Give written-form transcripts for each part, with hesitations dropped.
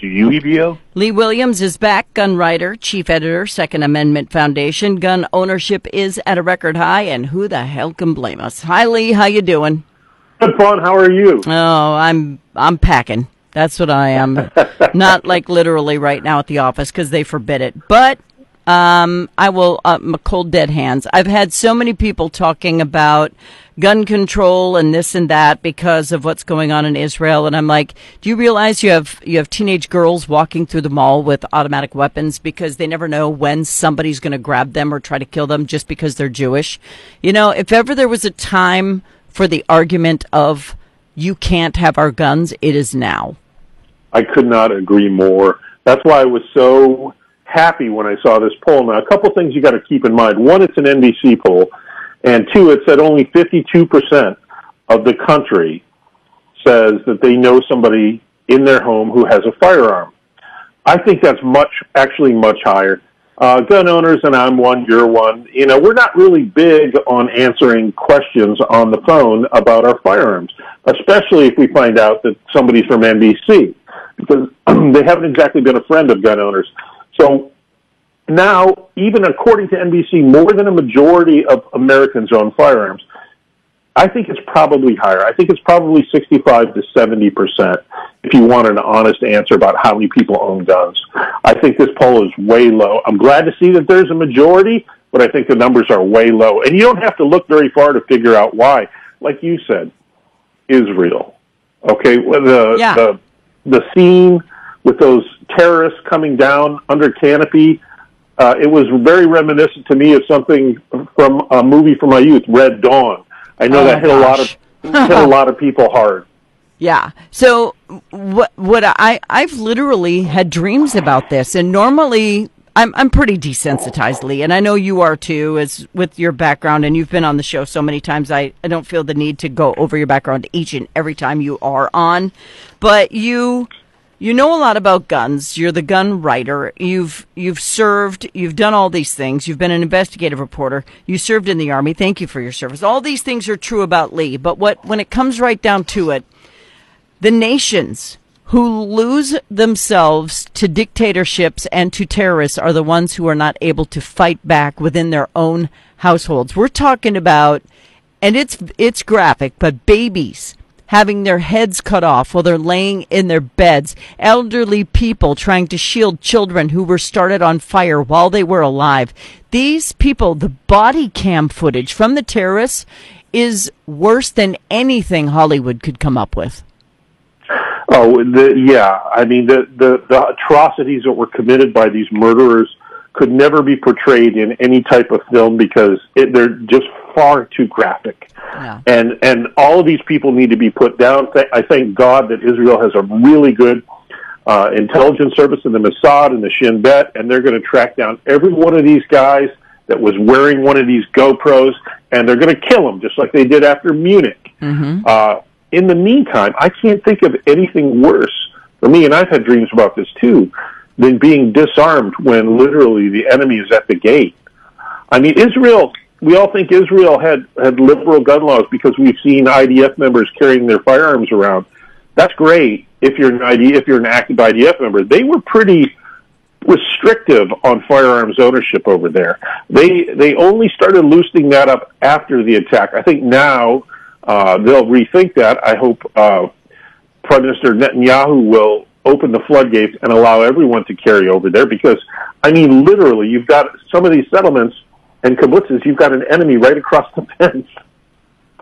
Do you, EBO? Lee Williams is back, gun writer, chief editor, Second Amendment Foundation. Gun ownership is at a record high, and who the hell can blame us? Hi, Lee. How you doing? Good, Vaughn. How are you? Oh, I'm packing. That's what I am. Not like literally right now at the office because they forbid it. But I will, my cold dead hands. I've had so many people talking about gun control and this and that because of what's going on in Israel, and I'm like, do you realize you have teenage girls walking through the mall with automatic weapons because they never know when somebody's going to grab them or try to kill them just because they're Jewish? You know, if ever there was a time for the argument of you can't have our guns, it is now. I could not agree more. That's why I was so happy when I saw this poll. Now, a couple things you got to keep in mind. One, it's an NBC poll. And two, it said only 52% of the country says that they know somebody in their home who has a firearm. I think that's much higher. Gun owners, and I'm one, you're one, you know, we're not really big on answering questions on the phone about our firearms, especially if we find out that somebody's from NBC, because they haven't exactly been a friend of gun owners. So now, even according to NBC, more than a majority of Americans own firearms. I think it's probably higher. I think it's probably 65 to 70% if you want an honest answer about how many people own guns. I think this poll is way low. I'm glad to see that there's a majority, but I think the numbers are way low. And you don't have to look very far to figure out why. Like you said, Israel. Okay, the scene with those terrorists coming down under canopy, it was very reminiscent to me of something from a movie from my youth, Red Dawn. I know that hit a lot of people hard. Yeah. So what I've literally had dreams about this, and normally I'm pretty desensitized, Lee, and I know you are too, as with your background, and you've been on the show so many times. I don't feel the need to go over your background each and every time you are on, but you know a lot about guns. You're the gun writer. You've served. You've done all these things. You've been an investigative reporter. You served in the Army. Thank you for your service. All these things are true about Lee. But when it comes right down to it, the nations who lose themselves to dictatorships and to terrorists are the ones who are not able to fight back within their own households. We're talking about, and it's graphic, but babies having their heads cut off while they're laying in their beds, elderly people trying to shield children who were started on fire while they were alive. These people, the body cam footage from the terrorists is worse than anything Hollywood could come up with. Oh, I mean, the atrocities that were committed by these murderers could never be portrayed in any type of film because they're just far too graphic. Yeah. And all of these people need to be put down. I thank God that Israel has a really good intelligence service in the Mossad and the Shin Bet, and they're going to track down every one of these guys that was wearing one of these GoPros, and they're going to kill them, just like they did after Munich. Mm-hmm. In the meantime, I can't think of anything worse for me, and I've had dreams about this too, than being disarmed when literally the enemy is at the gate. I mean, Israel, we all think Israel had liberal gun laws because we've seen IDF members carrying their firearms around. That's great if you're an active IDF member. They were pretty restrictive on firearms ownership over there. They only started loosening that up after the attack. I think now they'll rethink that. I hope Prime Minister Netanyahu will open the floodgates and allow everyone to carry over there because, I mean, literally, you've got some of these settlements and kibbutzes, you've got an enemy right across the fence,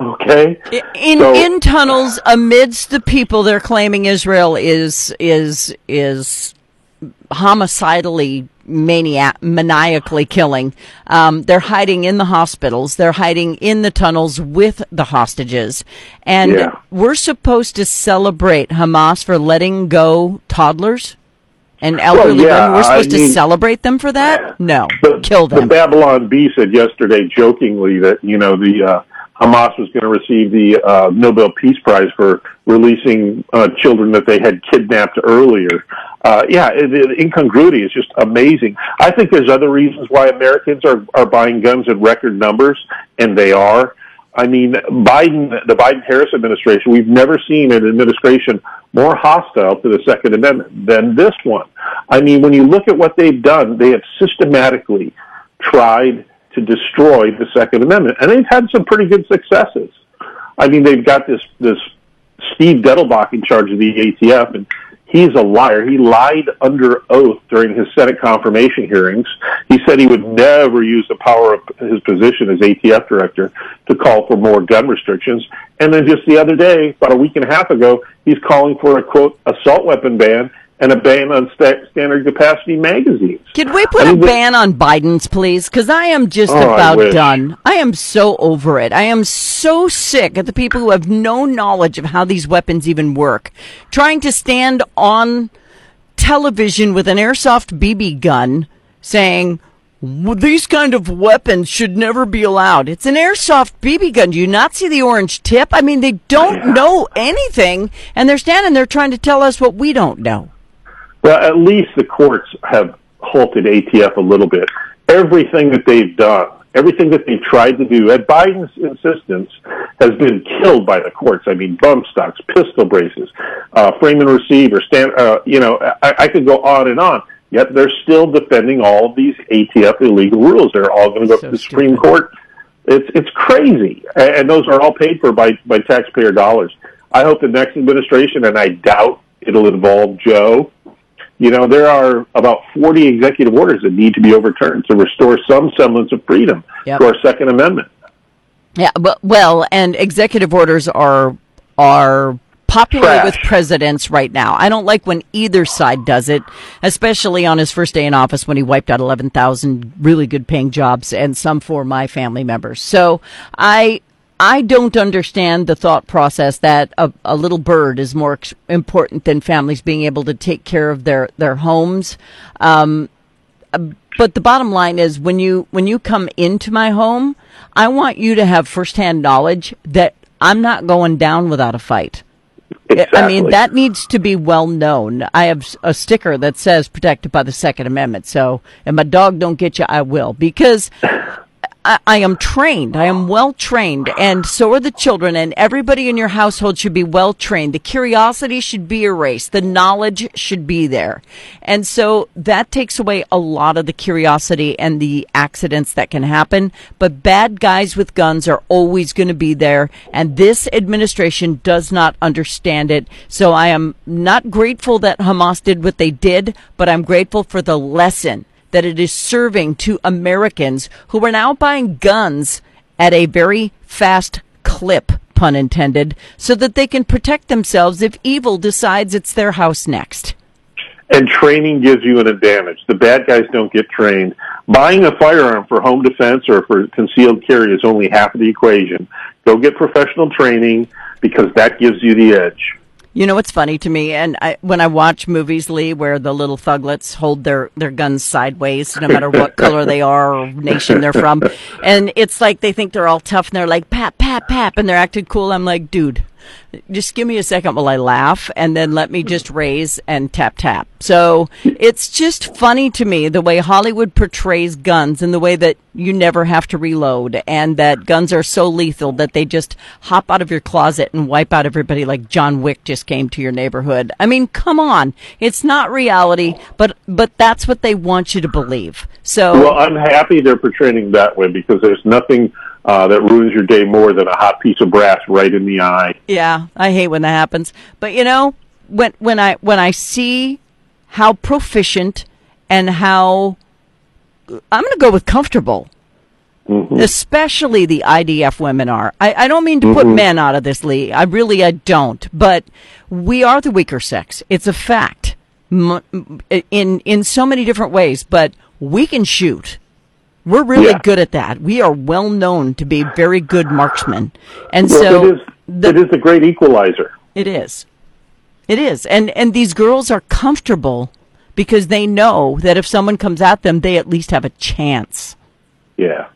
okay? In tunnels amidst the people they're claiming Israel is homicidally, maniacally killing. They're hiding in the hospitals. They're hiding in the tunnels with the hostages. And we're supposed to celebrate Hamas for letting go toddlers and elderly women. We're supposed to celebrate them for that? No, kill them. The Babylon Bee said yesterday jokingly that, you know, the Hamas was going to receive the Nobel Peace Prize for releasing children that they had kidnapped earlier. The incongruity is just amazing. I think there's other reasons why Americans are buying guns in record numbers, and they are. I mean, the Biden-Harris administration, we've never seen an administration more hostile to the Second Amendment than this one. I mean, when you look at what they've done, they have systematically tried to destroy the Second Amendment, and they've had some pretty good successes. I mean, they've got this Steve Dettelbach in charge of the ATF, and he's a liar. He lied under oath during his Senate confirmation hearings. He said he would never use the power of his position as ATF director to call for more gun restrictions. And then just the other day, about a week and a half ago, he's calling for a, quote, assault weapon ban and a ban on standard capacity magazines. Could we put a ban on Biden's, please? Because I am just about done. I am so over it. I am so sick of the people who have no knowledge of how these weapons even work, trying to stand on television with an airsoft BB gun saying, these kind of weapons should never be allowed. It's an airsoft BB gun. Do you not see the orange tip? I mean, they don't know anything, and they're standing there trying to tell us what we don't know. Well, at least the courts have halted ATF a little bit. Everything that they've done, everything that they've tried to do, at Biden's insistence, has been killed by the courts. I mean, bump stocks, pistol braces, frame and receiver, I could go on and on. Yet they're still defending all of these ATF illegal rules. They're all going to go up to the Supreme Court. It's crazy. And those are all paid for by taxpayer dollars. I hope the next administration, and I doubt it'll involve Joe, there are about 40 executive orders that need to be overturned to restore some semblance of freedom to our Second Amendment. Yeah, well, and executive orders are popular with presidents right now. I don't like when either side does it, especially on his first day in office when he wiped out 11,000 really good-paying jobs and some for my family members. So I don't understand the thought process that a little bird is more important than families being able to take care of their homes. But the bottom line is, when you come into my home, I want you to have firsthand knowledge that I'm not going down without a fight. Exactly. I mean, that needs to be well known. I have a sticker that says protected by the Second Amendment. So, and my dog don't get you, I will, because I am trained. I am well trained, and so are the children, and everybody in your household should be well trained. The curiosity should be erased. The knowledge should be there. And so that takes away a lot of the curiosity and the accidents that can happen. But bad guys with guns are always going to be there, and this administration does not understand it. So I am not grateful that Hamas did what they did, but I'm grateful for the lesson that it is serving to Americans who are now buying guns at a very fast clip, pun intended, so that they can protect themselves if evil decides it's their house next. And training gives you an advantage. The bad guys don't get trained. Buying a firearm for home defense or for concealed carry is only half of the equation. Go get professional training, because that gives you the edge. You know what's funny to me, and when I watch movies, Lee, where the little thuglets hold their guns sideways, no matter what color they are or nation they're from, and it's like they think they're all tough, and they're like, pap, pap, pap, and they're acting cool. I'm like, dude, just give me a second while I laugh, and then let me just raise and tap, tap. So it's just funny to me the way Hollywood portrays guns, and the way that you never have to reload, and that guns are so lethal that they just hop out of your closet and wipe out everybody like John Wick just came to your neighborhood. I mean, come on. It's not reality, but that's what they want you to believe. So, well, I'm happy they're portraying that way, because there's nothing that ruins your day more than a hot piece of brass right in the eye. Yeah, I hate when that happens. But when I see how proficient and how, I'm going to go with comfortable, especially the IDF women are. I don't mean to put men out of this, Lee. I don't. But we are the weaker sex. It's a fact in so many different ways. But we can shoot. We're really good at that. We are well known to be very good marksmen. And it is the great equalizer. It is. And these girls are comfortable because they know that if someone comes at them, they at least have a chance. Yeah.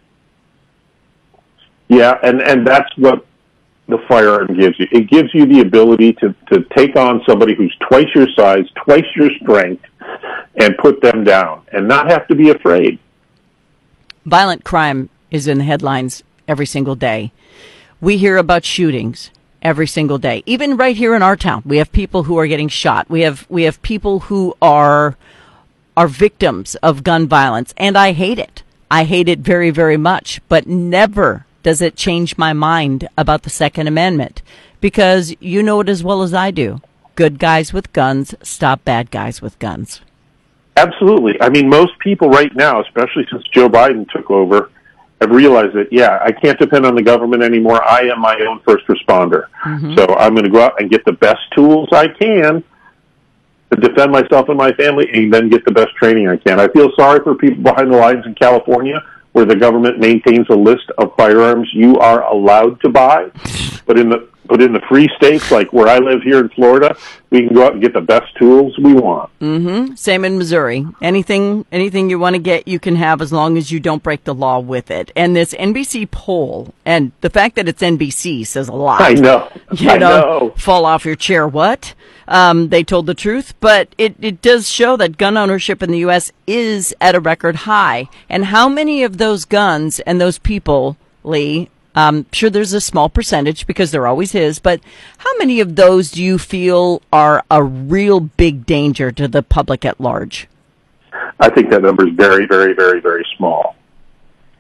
Yeah, and that's what the firearm gives you. It gives you the ability to take on somebody who's twice your size, twice your strength, and put them down and not have to be afraid. Violent crime is in the headlines every single day. we hear about shootings every single day. Even right here in our town, we have people who are getting shot. We have people who are victims of gun violence, and I hate it. I hate it very, very much, but never does it change my mind about the Second Amendment, because you know it as well as I do. Good guys with guns stop bad guys with guns. Absolutely. I mean, most people right now, especially since Joe Biden took over, I've realized that, yeah, I can't depend on the government anymore. I am my own first responder. Mm-hmm. So I'm going to go out and get the best tools I can to defend myself and my family, and then get the best training I can. I feel sorry for people behind the lines in California, where the government maintains a list of firearms you are allowed to buy. But in the free states, like where I live here in Florida, we can go out and get the best tools we want. Mm-hmm. Same in Missouri. Anything you want to get, you can have, as long as you don't break the law with it. And this NBC poll, and the fact that it's NBC says a lot. I know. I know. Fall off your chair. What? They told the truth, but it does show that gun ownership in the U.S. is at a record high. And how many of those guns and those people, Lee, sure, there's a small percentage because there always is, but how many of those do you feel are a real big danger to the public at large? I think that number is very, very, very, very small.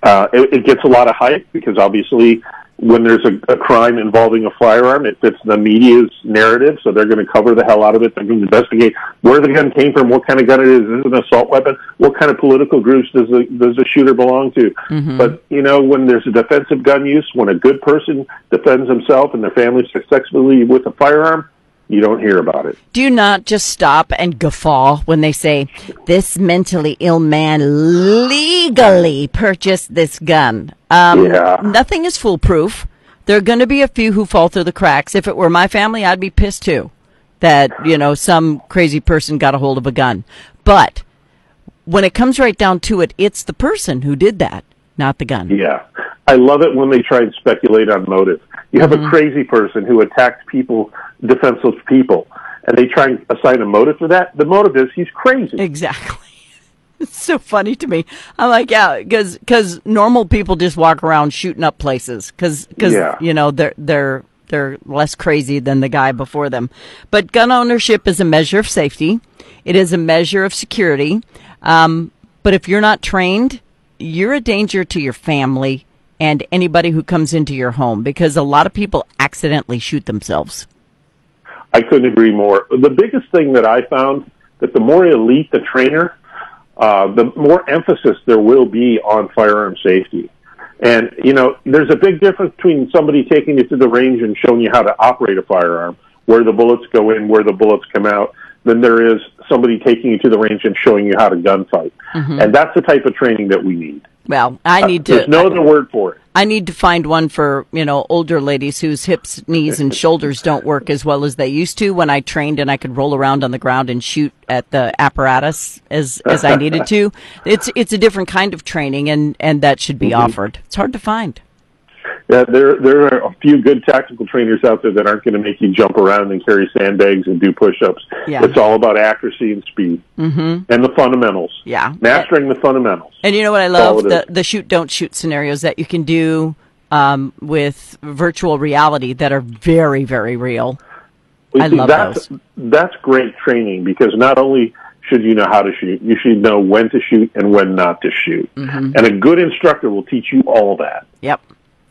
It gets a lot of hype because obviously when there's a crime involving a firearm, it fits the media's narrative, so they're going to cover the hell out of it. They're going to investigate where the gun came from, what kind of gun it is. Is it an assault weapon? What kind of political groups does the shooter belong to? Mm-hmm. But, you know, when there's a defensive gun use, when a good person defends himself and their family successfully with a firearm, you don't hear about it. Do you not just stop and guffaw when they say, this mentally ill man legally purchased this gun? Yeah. Nothing is foolproof. There are going to be a few who fall through the cracks. If it were my family, I'd be pissed too that, you know, some crazy person got a hold of a gun. But when it comes right down to it, it's the person who did that, not the gun. Yeah. I love it when they try and speculate on motive. You have mm-hmm. a crazy person who attacks people, defenseless people, and they try and assign a motive for that. The motive is he's crazy. Exactly. It's so funny to me. I'm like, yeah, because normal people just walk around shooting up places because yeah. you know they're less crazy than the guy before them. But gun ownership is a measure of safety. It is a measure of security. But if you're not trained, you're a danger to your family and anybody who comes into your home, because a lot of people accidentally shoot themselves. I couldn't agree more. The biggest thing that I found, that the more elite the trainer, the more emphasis there will be on firearm safety. And, you know, there's a big difference between somebody taking you to the range and showing you how to operate a firearm, where the bullets go in, where the bullets come out, than there is somebody taking you to the range and showing you how to gunfight. Mm-hmm. And that's the type of training that we need. Well, I need to. There's no other word for it. I need to find one for, you know, older ladies whose hips, knees, and shoulders don't work as well as they used to. When I trained and I could roll around on the ground and shoot at the apparatus as I needed to, it's a different kind of training, and that should be mm-hmm. offered. It's hard to find. Yeah, there are a few good tactical trainers out there that aren't going to make you jump around and carry sandbags and do push-ups. Yeah. It's all about accuracy and speed mm-hmm. and the fundamentals. Yeah, mastering the fundamentals. And you know what I love? The shoot, don't shoot scenarios that you can do with virtual reality that are very, very real. Well, I love those. That's great training, because not only should you know how to shoot, you should know when to shoot and when not to shoot. Mm-hmm. And a good instructor will teach you all that. Yep.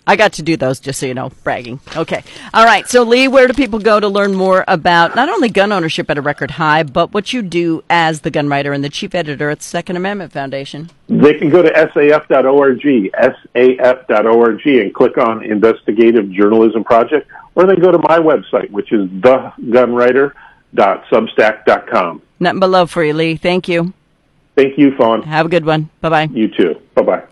I got to do those, just so you know, bragging. Okay. All right. So, Lee, where do people go to learn more about not only gun ownership at a record high, but what you do as the gun writer and the chief editor at the Second Amendment Foundation? They can go to saf.org, saf.org, and click on Investigative Journalism Project, or they go to my website, which is thegunwriter.substack.com. Nothing but love for you, Lee. Thank you. Thank you, Fawn. Have a good one. Bye-bye. You too. Bye-bye.